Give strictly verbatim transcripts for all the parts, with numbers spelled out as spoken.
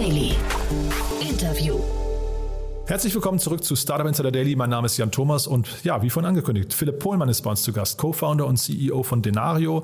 Daily. Interview. Herzlich willkommen zurück zu Startup Insider Daily. Mein Name ist Jan Thomas und ja, wie vorhin angekündigt, Philipp Pohlmann ist bei uns zu Gast, Co-Founder und C E O von Denario.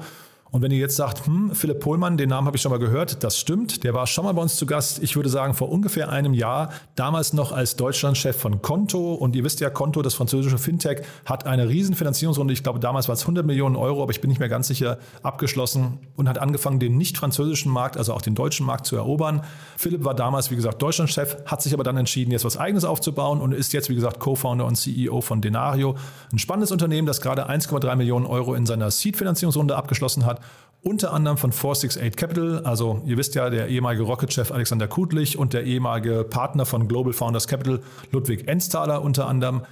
Und wenn ihr jetzt sagt, hm, Philipp Pohlmann, den Namen habe ich schon mal gehört, das stimmt, der war schon mal bei uns zu Gast, ich würde sagen vor ungefähr einem Jahr, damals noch als Deutschlandchef von Qonto, und ihr wisst ja, Qonto, das französische Fintech, hat eine riesen Finanzierungsrunde, ich glaube damals war es hundert Millionen Euro, aber ich bin nicht mehr ganz sicher, abgeschlossen und hat angefangen, den nicht französischen Markt, also auch den deutschen Markt zu erobern. Philipp war damals, wie gesagt, Deutschlandchef, hat sich aber dann entschieden, jetzt was Eigenes aufzubauen und ist jetzt, wie gesagt, Co-Founder und C E O von Denario. Ein spannendes Unternehmen, das gerade eins Komma drei Millionen Euro in seiner Seed-Finanzierungsrunde abgeschlossen hat. Unter anderem von vier sechs acht Capital, also ihr wisst ja, der ehemalige Rocket-Chef Alexander Kudlich und der ehemalige Partner von Global Founders Capital, Ludwig Ensthaler unter anderem.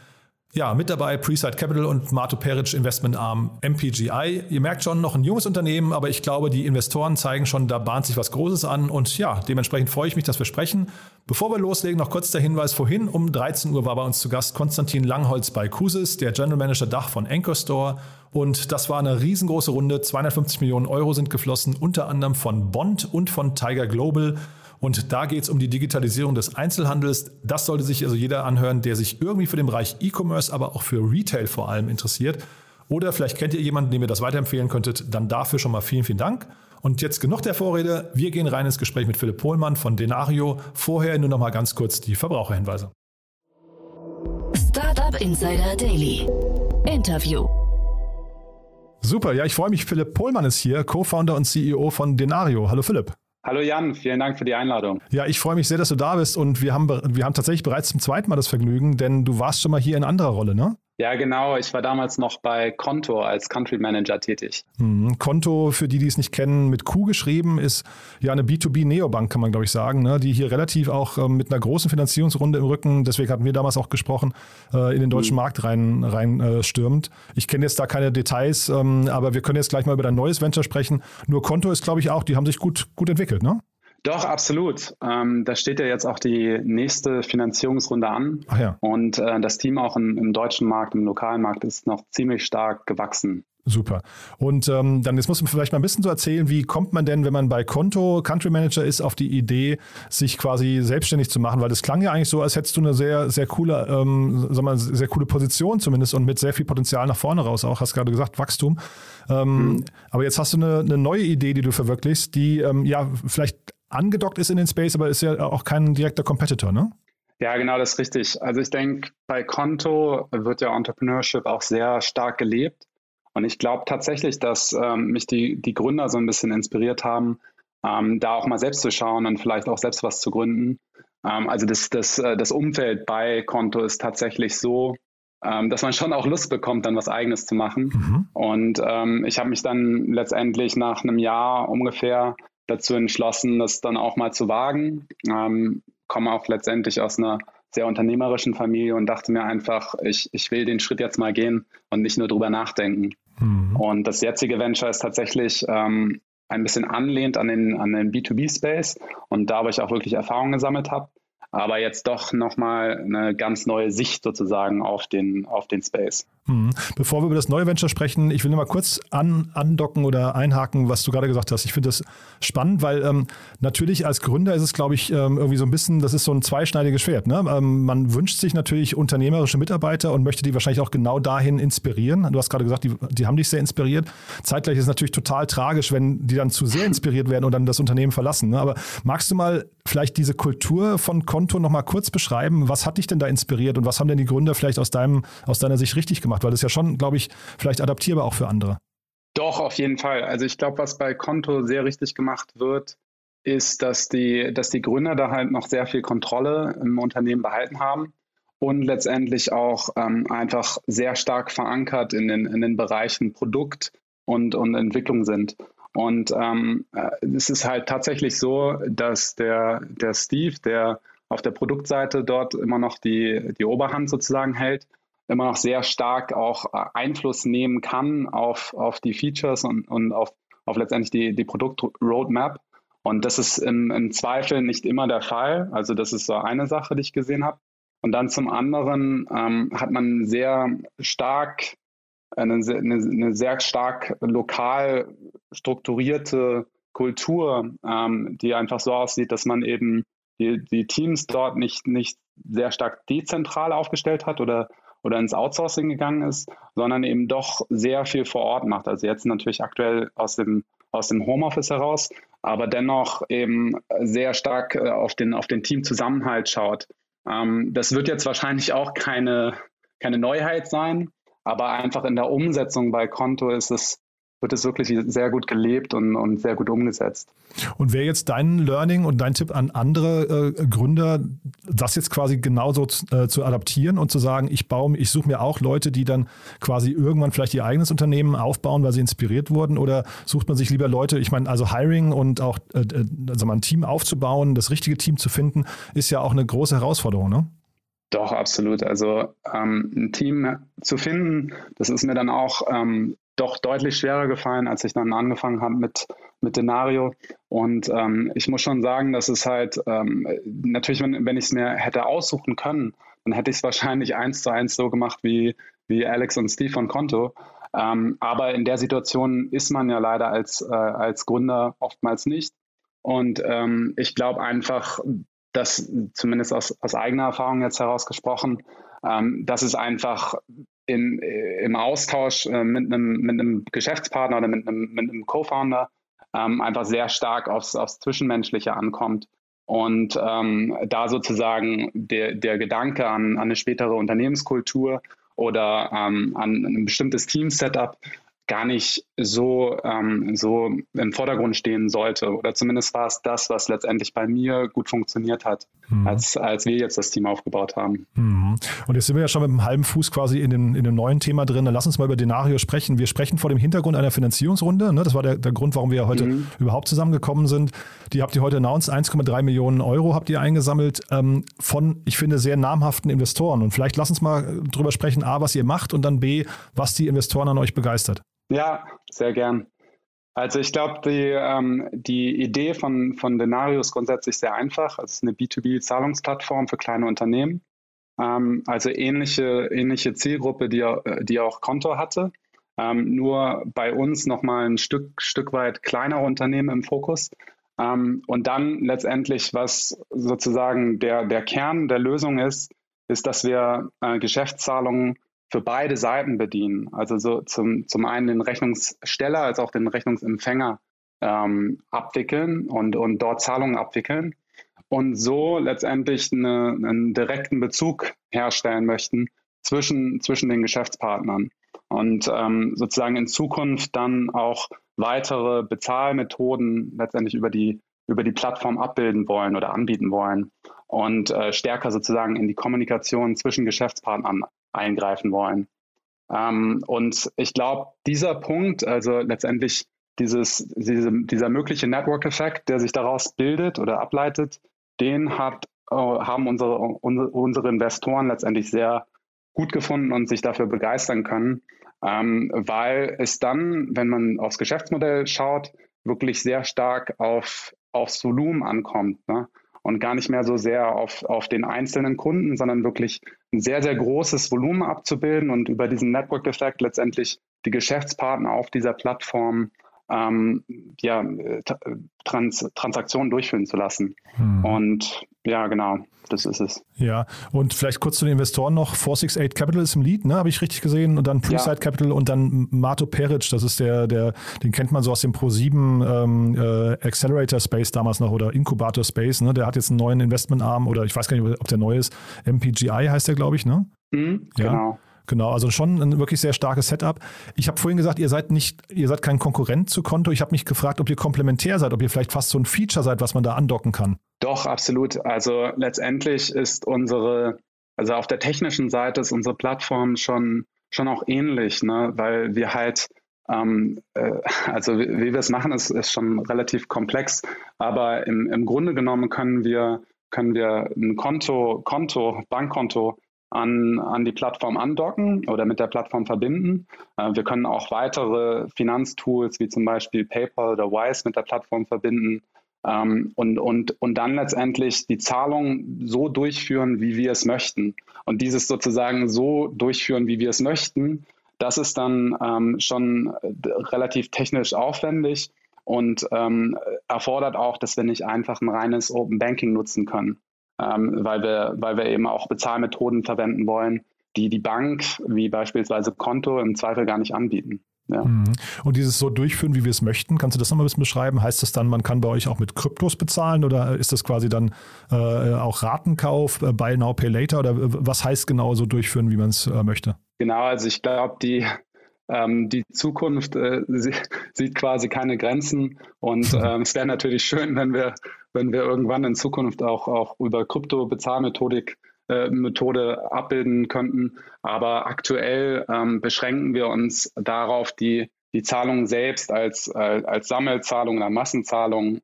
Ja, mit dabei Preside Capital und Marto Peric Investmentarm M P G I. Ihr merkt schon, noch ein junges Unternehmen, aber ich glaube, die Investoren zeigen schon, da bahnt sich was Großes an. Und ja, dementsprechend freue ich mich, dass wir sprechen. Bevor wir loslegen, noch kurz der Hinweis. Vorhin um dreizehn Uhr war bei uns zu Gast Konstantin Langholz bei Kusis, der General Manager Dach von Anchor Store. Und das war eine riesengroße Runde. zweihundertfünfzig Millionen Euro sind geflossen, unter anderem von Bond und von Tiger Global. Und da geht es um die Digitalisierung des Einzelhandels. Das sollte sich also jeder anhören, der sich irgendwie für den Bereich E-Commerce, aber auch für Retail vor allem interessiert. Oder vielleicht kennt ihr jemanden, dem ihr das weiterempfehlen könntet. Dann dafür schon mal vielen, vielen Dank. Und jetzt genug der Vorrede. Wir gehen rein ins Gespräch mit Philipp Pohlmann von Denario. Vorher nur noch mal ganz kurz die Verbraucherhinweise. Startup Insider Daily. Interview. Super. Ja, ich freue mich. Philipp Pohlmann ist hier, Co-Founder und C E O von Denario. Hallo Philipp. Hallo Jan, vielen Dank für die Einladung. Ja, ich freue mich sehr, dass du da bist, und wir haben, wir haben tatsächlich bereits zum zweiten Mal das Vergnügen, denn du warst schon mal hier in anderer Rolle, ne? Ja, genau. Ich war damals noch bei Qonto als Country Manager tätig. Mhm. Qonto, für die, die es nicht kennen, mit Q geschrieben, ist ja eine B zwei B Neobank, kann man glaube ich sagen, ne? Die hier relativ auch ähm, mit einer großen Finanzierungsrunde im Rücken, deswegen hatten wir damals auch gesprochen, äh, in den deutschen mhm. Markt rein, rein äh, stürmt. Ich kenne jetzt da keine Details, ähm, aber wir können jetzt gleich mal über dein neues Venture sprechen. Nur Qonto ist glaube ich auch, die haben sich gut, gut entwickelt, ne? Doch, absolut. Ähm, da steht ja jetzt auch die nächste Finanzierungsrunde an. Ach ja. Und äh, das Team auch im, im deutschen Markt, im lokalen Markt ist noch ziemlich stark gewachsen. Super. Und ähm, dann jetzt musst du vielleicht mal ein bisschen so erzählen, wie kommt man denn, wenn man bei Qonto Country Manager ist, auf die Idee, sich quasi selbstständig zu machen? Weil das klang ja eigentlich so, als hättest du eine sehr, sehr coole, ähm, sag mal, sehr coole Position zumindest und mit sehr viel Potenzial nach vorne raus auch. Hast gerade gesagt, Wachstum. Ähm, mhm. Aber jetzt hast du eine, eine neue Idee, die du verwirklichst, die ähm, ja vielleicht angedockt ist in den Space, aber ist ja auch kein direkter Competitor, ne? Ja, genau, das ist richtig. Also ich denke, bei Qonto wird ja Entrepreneurship auch sehr stark gelebt. Und ich glaube tatsächlich, dass ähm, mich die, die Gründer so ein bisschen inspiriert haben, ähm, da auch mal selbst zu schauen und vielleicht auch selbst was zu gründen. Ähm, also das, das, das Umfeld bei Qonto ist tatsächlich so, ähm, dass man schon auch Lust bekommt, dann was Eigenes zu machen. Mhm. Und ähm, ich habe mich dann letztendlich nach einem Jahr ungefähr dazu entschlossen, das dann auch mal zu wagen. Ähm, komme auch letztendlich aus einer sehr unternehmerischen Familie und dachte mir einfach, ich, ich will den Schritt jetzt mal gehen und nicht nur drüber nachdenken. Mhm. Und das jetzige Venture ist tatsächlich ähm, ein bisschen anlehnt an den, an den B zwei B Space und da, wo ich auch wirklich Erfahrungen gesammelt habe, aber jetzt doch nochmal eine ganz neue Sicht sozusagen auf den, auf den Space. Bevor wir über das neue Venture sprechen, ich will nur mal kurz an, andocken oder einhaken, was du gerade gesagt hast. Ich finde das spannend, weil ähm, natürlich als Gründer ist es, glaube ich, ähm, irgendwie so ein bisschen, das ist so ein zweischneidiges Schwert, ne? Ähm, man wünscht sich natürlich unternehmerische Mitarbeiter und möchte die wahrscheinlich auch genau dahin inspirieren. Du hast gerade gesagt, die, die haben dich sehr inspiriert. Zeitgleich ist es natürlich total tragisch, wenn die dann zu sehr inspiriert werden und dann das Unternehmen verlassen, ne? Aber magst du mal vielleicht diese Kultur von Qonto noch mal kurz beschreiben? Was hat dich denn da inspiriert und was haben denn die Gründer vielleicht aus deinem, aus deiner Sicht richtig gemacht? Weil das ist ja schon, glaube ich, vielleicht adaptierbar auch für andere. Doch, auf jeden Fall. Also ich glaube, was bei Qonto sehr richtig gemacht wird, ist, dass die, dass die Gründer da halt noch sehr viel Kontrolle im Unternehmen behalten haben und letztendlich auch ähm, einfach sehr stark verankert in den, in den Bereichen Produkt und, und Entwicklung sind. Und ähm, es ist halt tatsächlich so, dass der, der Steve, der auf der Produktseite dort immer noch die, die Oberhand sozusagen hält, immer noch sehr stark auch Einfluss nehmen kann auf, auf die Features und, und auf, auf letztendlich die, die Produkt-Roadmap. Und das ist im, im Zweifel nicht immer der Fall. Also das ist so eine Sache, die ich gesehen habe. Und dann zum anderen ähm, hat man sehr stark, eine, eine, eine sehr stark lokal strukturierte Kultur, ähm, die einfach so aussieht, dass man eben die, die Teams dort nicht, nicht sehr stark dezentral aufgestellt hat oder, oder ins Outsourcing gegangen ist, sondern eben doch sehr viel vor Ort macht. Also jetzt natürlich aktuell aus dem, aus dem Homeoffice heraus, aber dennoch eben sehr stark auf den, auf den Teamzusammenhalt schaut. Ähm, das wird jetzt wahrscheinlich auch keine, keine Neuheit sein, aber einfach in der Umsetzung bei Qonto ist es, wird es wirklich sehr gut gelebt und, und sehr gut umgesetzt. Und wäre jetzt dein Learning und dein Tipp an andere äh, Gründer, das jetzt quasi genauso z- äh, zu adaptieren und zu sagen, ich baue, ich suche mir auch Leute, die dann quasi irgendwann vielleicht ihr eigenes Unternehmen aufbauen, weil sie inspiriert wurden, oder sucht man sich lieber Leute, ich meine, also Hiring und auch äh, äh, also mal ein Team aufzubauen, das richtige Team zu finden, ist ja auch eine große Herausforderung, ne? Doch, absolut. Also ähm, ein Team zu finden, das ist mir dann auch ähm, doch deutlich schwerer gefallen, als ich dann angefangen habe mit, mit Denario. Und ähm, ich muss schon sagen, dass es halt, ähm, natürlich, wenn, wenn ich es mir hätte aussuchen können, dann hätte ich es wahrscheinlich eins zu eins so gemacht wie, wie Alex und Steve von Qonto. Ähm, aber in der Situation ist man ja leider als, äh, als Gründer oftmals nicht. Und ähm, ich glaube einfach, dass, zumindest aus, aus eigener Erfahrung jetzt herausgesprochen, ähm, dass es einfach In, im Austausch äh, mit einem mit einem Geschäftspartner oder mit einem mit einem Co-Founder ähm, einfach sehr stark aufs, aufs Zwischenmenschliche ankommt und ähm, da sozusagen der, der Gedanke an, an eine spätere Unternehmenskultur oder ähm, an ein bestimmtes Team-Setup gar nicht so, ähm, so im Vordergrund stehen sollte. Oder zumindest war es das, was letztendlich bei mir gut funktioniert hat, mhm. als, als wir jetzt das Team aufgebaut haben. Mhm. Und jetzt sind wir ja schon mit einem halben Fuß quasi in dem, in dem neuen Thema drin. Dann lass uns mal über Denario sprechen. Wir sprechen vor dem Hintergrund einer Finanzierungsrunde. Ne? Das war der, der Grund, warum wir ja heute mhm. überhaupt zusammengekommen sind. Die habt ihr heute announced. eins Komma drei Millionen Euro habt ihr eingesammelt ähm, von, ich finde, sehr namhaften Investoren. Und vielleicht lass uns mal drüber sprechen, A, was ihr macht und dann B, was die Investoren an euch begeistert. Ja, sehr gern. Also ich glaube, die, ähm, die Idee von, von Denario ist grundsätzlich sehr einfach. Es ist eine B zwei B Zahlungsplattform für kleine Unternehmen. Ähm, also ähnliche, ähnliche Zielgruppe, die, die auch Qonto hatte. Ähm, nur bei uns nochmal ein Stück, Stück weit kleinere Unternehmen im Fokus. Ähm, und dann letztendlich, was sozusagen der, der Kern der Lösung ist, ist, dass wir äh, Geschäftszahlungen für beide Seiten bedienen, also so zum, zum einen den Rechnungssteller als auch den Rechnungsempfänger ähm, abwickeln und, und dort Zahlungen abwickeln und so letztendlich eine, einen direkten Bezug herstellen möchten zwischen, zwischen den Geschäftspartnern und ähm, sozusagen in Zukunft dann auch weitere Bezahlmethoden letztendlich über die, über die Plattform abbilden wollen oder anbieten wollen und äh, stärker sozusagen in die Kommunikation zwischen Geschäftspartnern eingreifen wollen. Ähm, und ich glaube, dieser Punkt, also letztendlich dieses, diese, dieser mögliche Network-Effekt, der sich daraus bildet oder ableitet, den hat, äh, haben unsere, unsere, unsere Investoren letztendlich sehr gut gefunden und sich dafür begeistern können, ähm, weil es dann, wenn man aufs Geschäftsmodell schaut, wirklich sehr stark auf, aufs Volumen ankommt, ne? Und gar nicht mehr so sehr auf, auf den einzelnen Kunden, sondern wirklich ein sehr, sehr großes Volumen abzubilden und über diesen Network-Effekt letztendlich die Geschäftspartner auf dieser Plattform ähm, ja, Trans- Transaktionen durchführen zu lassen. Hm. Und ja, genau, das ist es. Ja, und vielleicht kurz zu den Investoren noch. vier sechs acht Capital ist im Lead, ne? Habe ich richtig gesehen. Und dann Preside ja. Capital und dann Marto Peric. Das ist der, der, den kennt man so aus dem Pro sieben ähm, äh, Accelerator Space damals noch oder Incubator Space. Ne? Der hat jetzt einen neuen Investmentarm oder ich weiß gar nicht, ob der neu ist. M P G I heißt der, glaube ich, ne? Mhm, ja. Genau. Genau, also schon ein wirklich sehr starkes Setup. Ich habe vorhin gesagt, ihr seid nicht, ihr seid kein Konkurrent zu Qonto. Ich habe mich gefragt, ob ihr komplementär seid, ob ihr vielleicht fast so ein Feature seid, was man da andocken kann. Doch, absolut. Also letztendlich ist unsere, also auf der technischen Seite ist unsere Plattform schon, schon auch ähnlich, ne? Weil wir halt, ähm, äh, also wie, wie wir es machen, ist, ist schon relativ komplex. Aber im, im Grunde genommen können wir, können wir ein Qonto, Qonto, Bankkonto An, an die Plattform andocken oder mit der Plattform verbinden. Äh, wir können auch weitere Finanztools wie zum Beispiel PayPal oder Wise mit der Plattform verbinden ähm, und, und, und dann letztendlich die Zahlung so durchführen, wie wir es möchten. Und dieses sozusagen so durchführen, wie wir es möchten, das ist dann ähm, schon relativ technisch aufwendig und ähm, erfordert auch, dass wir nicht einfach ein reines Open Banking nutzen können, ähm, weil wir, weil wir eben auch Bezahlmethoden verwenden wollen, die die Bank, wie beispielsweise Qonto, im Zweifel gar nicht anbieten. Ja. Und dieses so durchführen, wie wir es möchten, kannst du das nochmal ein bisschen beschreiben? Heißt das dann, man kann bei euch auch mit Kryptos bezahlen oder ist das quasi dann äh, auch Ratenkauf, äh, Buy Now, Pay Later oder was heißt genau so durchführen, wie man es äh, möchte? Genau, also ich glaube, die, ähm, die Zukunft äh, sie, sieht quasi keine Grenzen und äh, es wäre natürlich schön, wenn wir, wenn wir irgendwann in Zukunft auch, auch über Krypto-Bezahlmethodik Methode abbilden könnten. Aber aktuell ähm, beschränken wir uns darauf, die, die Zahlung selbst als, als, als Sammelzahlung oder Massenzahlung,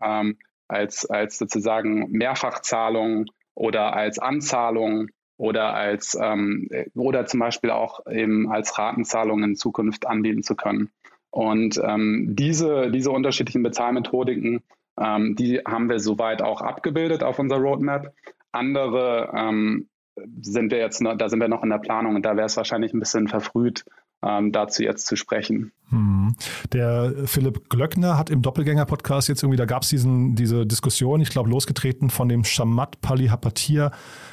ähm, als, als sozusagen Mehrfachzahlung oder als Anzahlung oder als ähm, oder zum Beispiel auch eben als Ratenzahlung in Zukunft anbieten zu können. Und ähm, diese, diese unterschiedlichen Bezahlmethodiken, ähm, die haben wir soweit auch abgebildet auf unserer Roadmap. Andere ähm, sind wir jetzt, noch, da sind wir noch in der Planung und da wäre es wahrscheinlich ein bisschen verfrüht, ähm, dazu jetzt zu sprechen. Hm. Der Philipp Glöckner hat im Doppelgänger-Podcast jetzt irgendwie, da gab es diese Diskussion, ich glaube losgetreten von dem Shamad Pali Hapatia,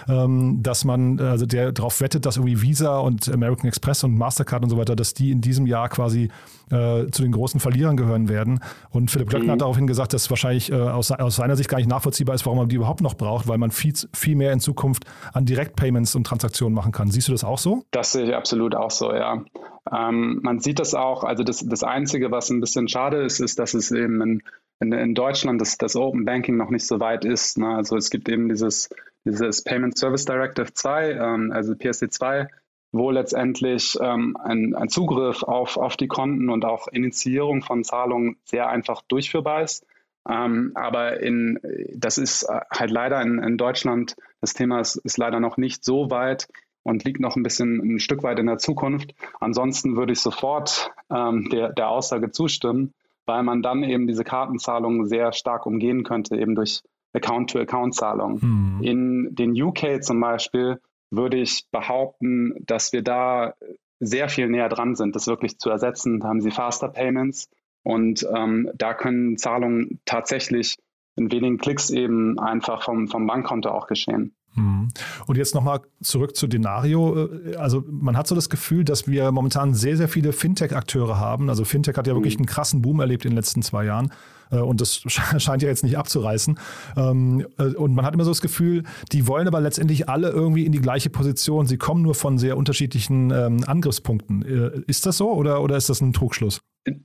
ähm, dass man, also der darauf wettet, dass irgendwie Visa und American Express und Mastercard und so weiter, dass die in diesem Jahr quasi Äh, zu den großen Verlierern gehören werden. Und Philipp Glöckner mhm. hat daraufhin gesagt, dass wahrscheinlich äh, aus, aus seiner Sicht gar nicht nachvollziehbar ist, warum man die überhaupt noch braucht, weil man viel, viel mehr in Zukunft an Direktpayments und Transaktionen machen kann. Siehst du das auch so? Das sehe ich absolut auch so, ja. Ähm, man sieht das auch, also das, das Einzige, was ein bisschen schade ist, ist, dass es eben in, in, in Deutschland das, das Open Banking noch nicht so weit ist. Ne? Also es gibt eben dieses, dieses Payment Service Directive zwei, ähm, also P S D zwei, wo letztendlich ähm, ein, ein Zugriff auf, auf die Konten und auch Initiierung von Zahlungen sehr einfach durchführbar ist. Ähm, aber in, das ist halt leider in, in Deutschland, das Thema ist, ist leider noch nicht so weit und liegt noch ein bisschen ein Stück weit in der Zukunft. Ansonsten würde ich sofort ähm, der, der Aussage zustimmen, weil man dann eben diese Kartenzahlungen sehr stark umgehen könnte, eben durch Account-to-Account-Zahlungen. Hm. In den U K zum Beispiel würde ich behaupten, dass wir da sehr viel näher dran sind, das wirklich zu ersetzen. Da haben sie Faster Payments und ähm, da können Zahlungen tatsächlich in wenigen Klicks eben einfach vom, vom Bankkonto auch geschehen. Und jetzt nochmal zurück zu Denario. Also man hat so das Gefühl, dass wir momentan sehr, sehr viele Fintech-Akteure haben. Also Fintech hat ja wirklich einen krassen Boom erlebt in den letzten zwei Jahren. Und das scheint ja jetzt nicht abzureißen. Und man hat immer so das Gefühl, die wollen aber letztendlich alle irgendwie in die gleiche Position. Sie kommen nur von sehr unterschiedlichen Angriffspunkten. Ist das so oder, oder ist das ein Trugschluss?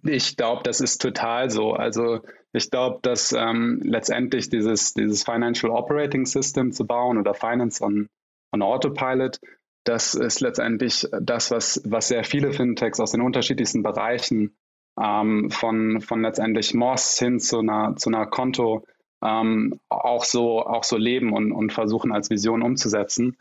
Ich glaube, das ist total so. Also ich glaube, dass ähm, letztendlich dieses, dieses Financial Operating System zu bauen oder Finance on, on Autopilot, das ist letztendlich das, was, was sehr viele Fintechs aus den unterschiedlichsten Bereichen ähm, von, von letztendlich Moss hin zu einer, zu einer Qonto ähm, auch, so, auch so leben und, und versuchen als Vision umzusetzen.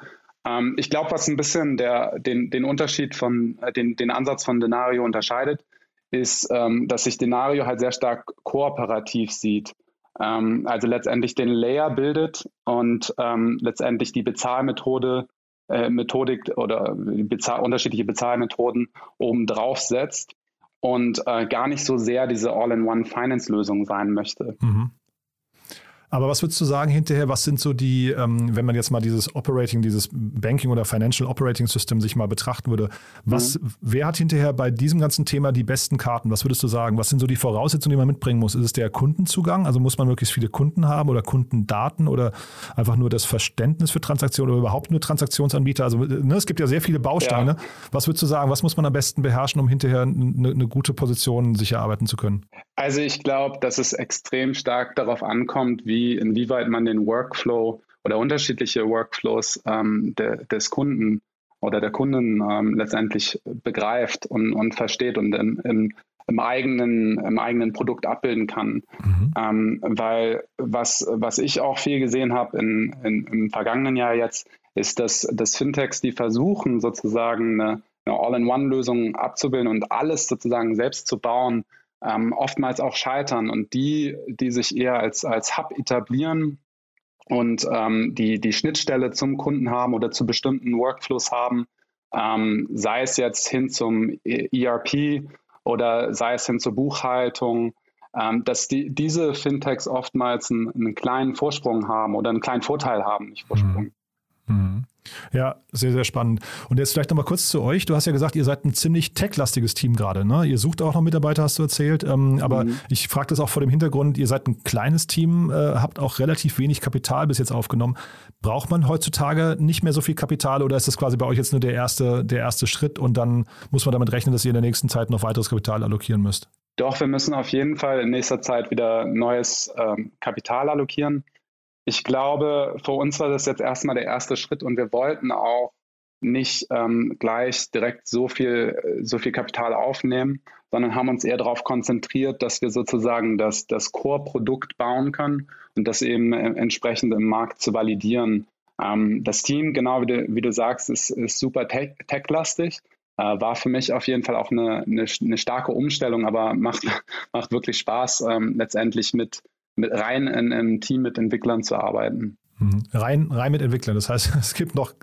Ähm, ich glaube, was ein bisschen der, den, den Unterschied von, den, den Ansatz von Denario unterscheidet, ist, ähm, dass sich Denario halt sehr stark kooperativ sieht. Ähm, also letztendlich den Layer bildet und ähm, letztendlich die Bezahlmethode, äh, Methodik oder Bezahl- unterschiedliche Bezahlmethoden obendrauf setzt und äh, gar nicht so sehr diese All-in-One-Finance-Lösung sein möchte. Mhm. Aber was würdest du sagen hinterher, was sind so die, ähm, wenn man jetzt mal dieses Operating, dieses Banking oder Financial Operating System sich mal betrachten würde, was, mhm. wer hat hinterher bei diesem ganzen Thema die besten Karten? Was würdest du sagen? Was sind so die Voraussetzungen, die man mitbringen muss? Ist es der Kundenzugang? Also muss man möglichst viele Kunden haben oder Kundendaten oder einfach nur das Verständnis für Transaktionen oder überhaupt nur Transaktionsanbieter? Also ne, es gibt ja sehr viele Bausteine. Ja. Was würdest du sagen, was muss man am besten beherrschen, um hinterher eine, eine gute Position sich erarbeiten zu können? Also ich glaube, dass es extrem stark darauf ankommt, wie inwieweit man den Workflow oder unterschiedliche Workflows ähm, de, des Kunden oder der Kunden ähm, letztendlich begreift und, und versteht und in, in, im, eigenen, im eigenen Produkt abbilden kann. Mhm. Ähm, weil was, was ich auch viel gesehen habe in, in, im vergangenen Jahr jetzt, ist, dass, dass Fintechs, die versuchen sozusagen eine, eine All-in-One-Lösung abzubilden und alles sozusagen selbst zu bauen, Ähm, oftmals auch scheitern und die, die sich eher als, als Hub etablieren und ähm, die, die Schnittstelle zum Kunden haben oder zu bestimmten Workflows haben, ähm, sei es jetzt hin zum E R P oder sei es hin zur Buchhaltung, ähm, dass die, diese Fintechs oftmals einen, einen kleinen Vorsprung haben oder einen kleinen Vorteil haben, nicht Vorsprung. Mhm. Mhm. Ja, sehr, sehr spannend. Und jetzt vielleicht nochmal kurz zu euch. Du hast ja gesagt, ihr seid ein ziemlich tech-lastiges Team gerade, ne? Ihr sucht auch noch Mitarbeiter, hast du erzählt. Ähm, aber mhm. ich frage das auch vor dem Hintergrund, ihr seid ein kleines Team, äh, habt auch relativ wenig Kapital bis jetzt aufgenommen. Braucht man heutzutage nicht mehr so viel Kapital oder ist das quasi bei euch jetzt nur der erste, der erste Schritt und dann muss man damit rechnen, dass ihr in der nächsten Zeit noch weiteres Kapital allokieren müsst? Doch, wir müssen auf jeden Fall in nächster Zeit wieder neues ähm, Kapital allokieren. Ich glaube, für uns war das jetzt erstmal der erste Schritt und wir wollten auch nicht ähm, gleich direkt so viel, so viel Kapital aufnehmen, sondern haben uns eher darauf konzentriert, dass wir sozusagen das, das Core-Produkt bauen können und das eben entsprechend im Markt zu validieren. Ähm, das Team, genau wie du, wie du sagst, ist, ist super tech, tech-lastig. Äh, war für mich auf jeden Fall auch eine, eine, eine starke Umstellung, aber macht, macht wirklich Spaß, ähm, letztendlich mit Mit rein in einem Team mit Entwicklern zu arbeiten. Mhm. Rein, rein mit Entwicklern, das heißt, es gibt noch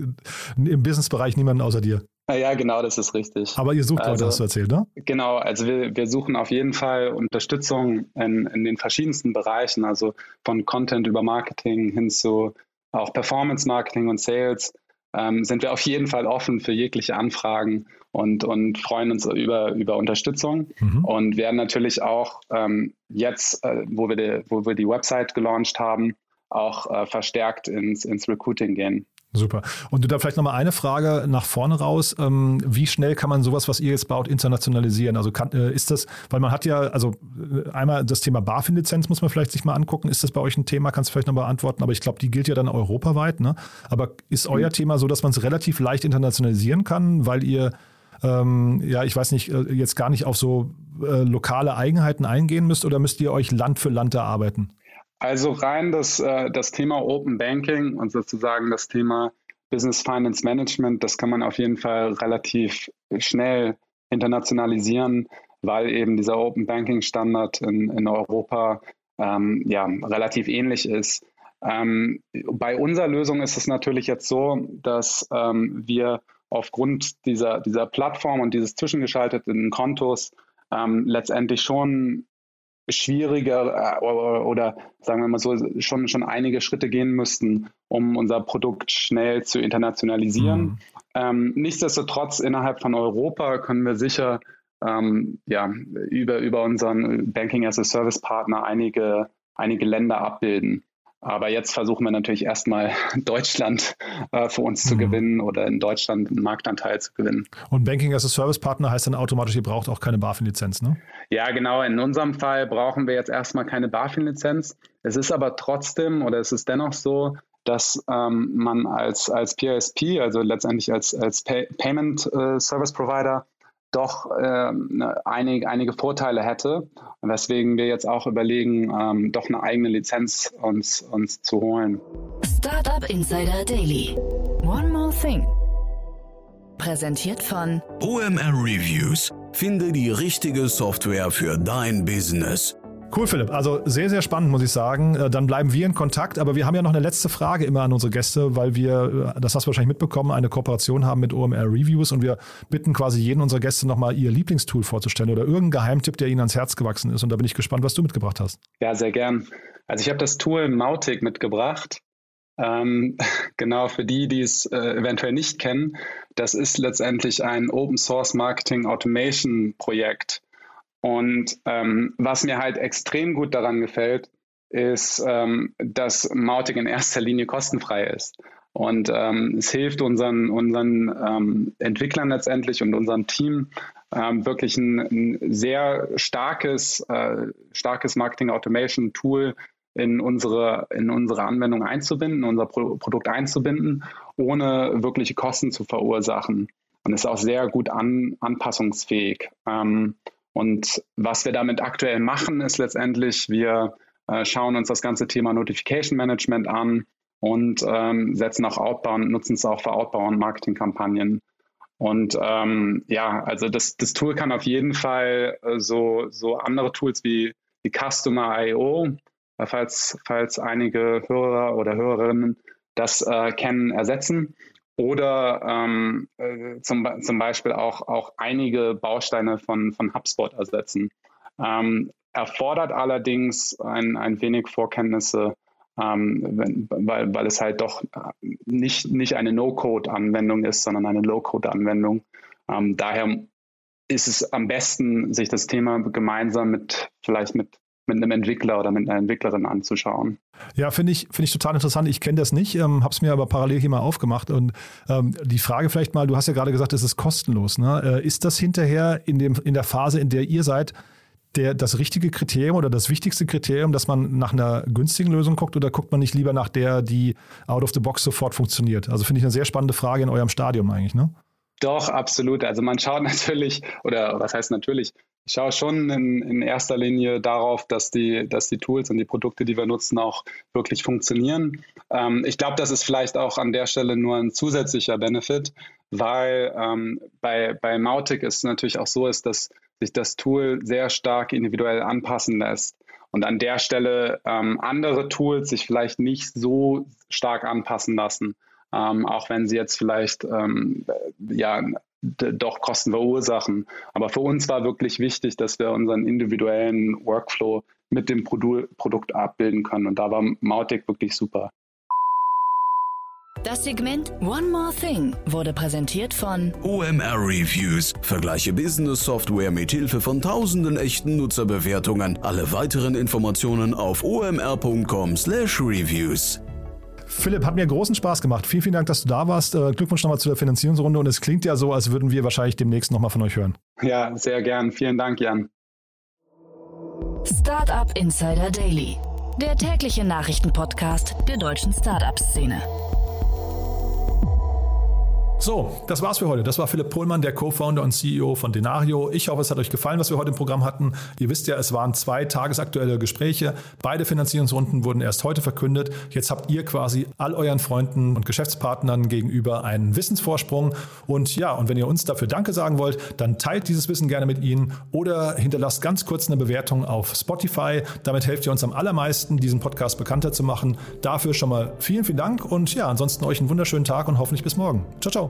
im Businessbereich niemanden außer dir. Ja, genau, das ist richtig. Aber ihr sucht Leute, also, hast du erzählt, ne? Genau, also wir, wir suchen auf jeden Fall Unterstützung in, in den verschiedensten Bereichen, also von Content über Marketing hin zu auch Performance-Marketing und Sales, ähm, sind wir auf jeden Fall offen für jegliche Anfragen und, und freuen uns über, über Unterstützung mhm. und werden natürlich auch ähm, jetzt, äh, wo, wir de, wo wir die Website gelauncht haben, auch äh, verstärkt ins, ins Recruiting gehen. Super. Und du, da vielleicht nochmal eine Frage nach vorne raus. Ähm, wie schnell kann man sowas, was ihr jetzt baut, internationalisieren? Also kann, äh, ist das, weil man hat ja, also äh, einmal das Thema BaFin-Lizenz muss man vielleicht sich mal angucken. Ist das bei euch ein Thema? Kannst du vielleicht nochmal beantworten? Aber ich glaube, die gilt ja dann europaweit, ne? Aber ist euer mhm. Thema so, dass man es relativ leicht internationalisieren kann, weil ihr Ähm, ja, ich weiß nicht, jetzt gar nicht auf so äh, lokale Eigenheiten eingehen müsst oder müsst ihr euch Land für Land erarbeiten? Also rein das, äh, das Thema Open Banking und sozusagen das Thema Business Finance Management, das kann man auf jeden Fall relativ schnell internationalisieren, weil eben dieser Open Banking Standard in, in Europa ähm, ja, relativ ähnlich ist. Ähm, bei unserer Lösung ist es natürlich jetzt so, dass ähm, wir aufgrund dieser, dieser Plattform und dieses zwischengeschalteten Kontos ähm, letztendlich schon schwieriger äh, oder, oder sagen wir mal so, schon, schon einige Schritte gehen müssten, um unser Produkt schnell zu internationalisieren. Mhm. Ähm, nichtsdestotrotz, innerhalb von Europa können wir sicher ähm, ja, über, über unseren Banking-as-a-Service-Partner einige, einige Länder abbilden. Aber jetzt versuchen wir natürlich erstmal Deutschland äh, für uns zu mhm. gewinnen oder in Deutschland einen Marktanteil zu gewinnen. Und Banking as a Service Partner heißt dann automatisch, ihr braucht auch keine BaFin-Lizenz, ne? Ja, genau. In unserem Fall brauchen wir jetzt erstmal keine BaFin-Lizenz. Es ist aber trotzdem oder es ist dennoch so, dass ähm, man als, als P S P, also letztendlich als, als Pay- Payment äh, Service Provider, doch ähm, einig, einige Vorteile hätte, weswegen wir jetzt auch überlegen, ähm, doch eine eigene Lizenz uns, uns zu holen. Startup Insider Daily. One more thing. Präsentiert von O M R Reviews. Finde die richtige Software für dein Business. Cool, Philipp. Also sehr, sehr spannend, muss ich sagen. Dann bleiben wir in Kontakt. Aber wir haben ja noch eine letzte Frage immer an unsere Gäste, weil wir, das hast du wahrscheinlich mitbekommen, eine Kooperation haben mit O M R Reviews und wir bitten quasi jeden unserer Gäste nochmal ihr Lieblingstool vorzustellen oder irgendeinen Geheimtipp, der ihnen ans Herz gewachsen ist. Und da bin ich gespannt, was du mitgebracht hast. Ja, sehr gern. Also ich habe das Tool Mautic mitgebracht. Ähm, genau, für die, die es äh, eventuell nicht kennen. Das ist letztendlich ein Open-Source-Marketing-Automation-Projekt. Und ähm, was mir halt extrem gut daran gefällt, ist, ähm, dass Mautic in erster Linie kostenfrei ist. Und ähm, es hilft unseren, unseren ähm, Entwicklern letztendlich und unserem Team, ähm, wirklich ein, ein sehr starkes, äh, starkes Marketing-Automation-Tool in unsere, in unsere Anwendung einzubinden, unser Pro- Produkt einzubinden, ohne wirkliche Kosten zu verursachen. Und ist auch sehr gut an, anpassungsfähig. Ähm, Und was wir damit aktuell machen, ist letztendlich, wir äh, schauen uns das ganze Thema Notification Management an und ähm, setzen auch Outbound, nutzen es auch für Outbound Marketingkampagnen. Und ähm, ja, also das, das Tool kann auf jeden Fall äh, so, so andere Tools wie, wie Customer Punkt io, äh, falls, falls einige Hörer oder Hörerinnen das äh, kennen, ersetzen. Oder ähm, zum, zum Beispiel auch, auch einige Bausteine von, von HubSpot ersetzen. Ähm, erfordert allerdings ein, ein wenig Vorkenntnisse, ähm, wenn, weil, weil es halt doch nicht, nicht eine No-Code-Anwendung ist, sondern eine Low-Code-Anwendung. Ähm, daher ist es am besten, sich das Thema gemeinsam mit vielleicht mit mit einem Entwickler oder mit einer Entwicklerin anzuschauen. Ja, finde ich, finde ich total interessant. Ich kenne das nicht, ähm, habe es mir aber parallel hier mal aufgemacht. Und ähm, die Frage vielleicht mal, du hast ja gerade gesagt, es ist kostenlos. Ne? Äh, ist das hinterher in, dem, in der Phase, in der ihr seid, der, das richtige Kriterium oder das wichtigste Kriterium, dass man nach einer günstigen Lösung guckt, oder guckt man nicht lieber nach der, die out of the box sofort funktioniert? Also finde ich eine sehr spannende Frage in eurem Stadium eigentlich, ne? Doch, absolut. Also man schaut natürlich, oder was heißt natürlich, ich schaue schon in, in erster Linie darauf, dass die, dass die Tools und die Produkte, die wir nutzen, auch wirklich funktionieren. Ähm, ich glaube, das ist vielleicht auch an der Stelle nur ein zusätzlicher Benefit, weil ähm, bei, bei Mautic es natürlich auch so ist, dass sich das Tool sehr stark individuell anpassen lässt und an der Stelle ähm, andere Tools sich vielleicht nicht so stark anpassen lassen, ähm, auch wenn sie jetzt vielleicht ähm, ja D- doch Kosten verursachen. Aber für uns war wirklich wichtig, dass wir unseren individuellen Workflow mit dem Produ- Produkt abbilden können. Und da war Mautic wirklich super. Das Segment One More Thing wurde präsentiert von O M R Reviews. Vergleiche Business-Software mit Hilfe von tausenden echten Nutzerbewertungen. Alle weiteren Informationen auf o m r dot com slash reviews. Philipp, hat mir großen Spaß gemacht. Vielen, vielen Dank, dass du da warst. Glückwunsch nochmal zu der Finanzierungsrunde, und es klingt ja so, als würden wir wahrscheinlich demnächst nochmal von euch hören. Ja, sehr gern. Vielen Dank, Jan. Startup Insider Daily, der tägliche Nachrichtenpodcast der deutschen Startup-Szene. So, das war's für heute. Das war Philipp Pohlmann, der Co-Founder und C E O von Denario. Ich hoffe, es hat euch gefallen, was wir heute im Programm hatten. Ihr wisst ja, es waren zwei tagesaktuelle Gespräche. Beide Finanzierungsrunden wurden erst heute verkündet. Jetzt habt ihr quasi all euren Freunden und Geschäftspartnern gegenüber einen Wissensvorsprung. Und ja, und wenn ihr uns dafür Danke sagen wollt, dann teilt dieses Wissen gerne mit ihnen oder hinterlasst ganz kurz eine Bewertung auf Spotify. Damit helft ihr uns am allermeisten, diesen Podcast bekannter zu machen. Dafür schon mal vielen, vielen Dank. Und ja, ansonsten euch einen wunderschönen Tag und hoffentlich bis morgen. Ciao, ciao.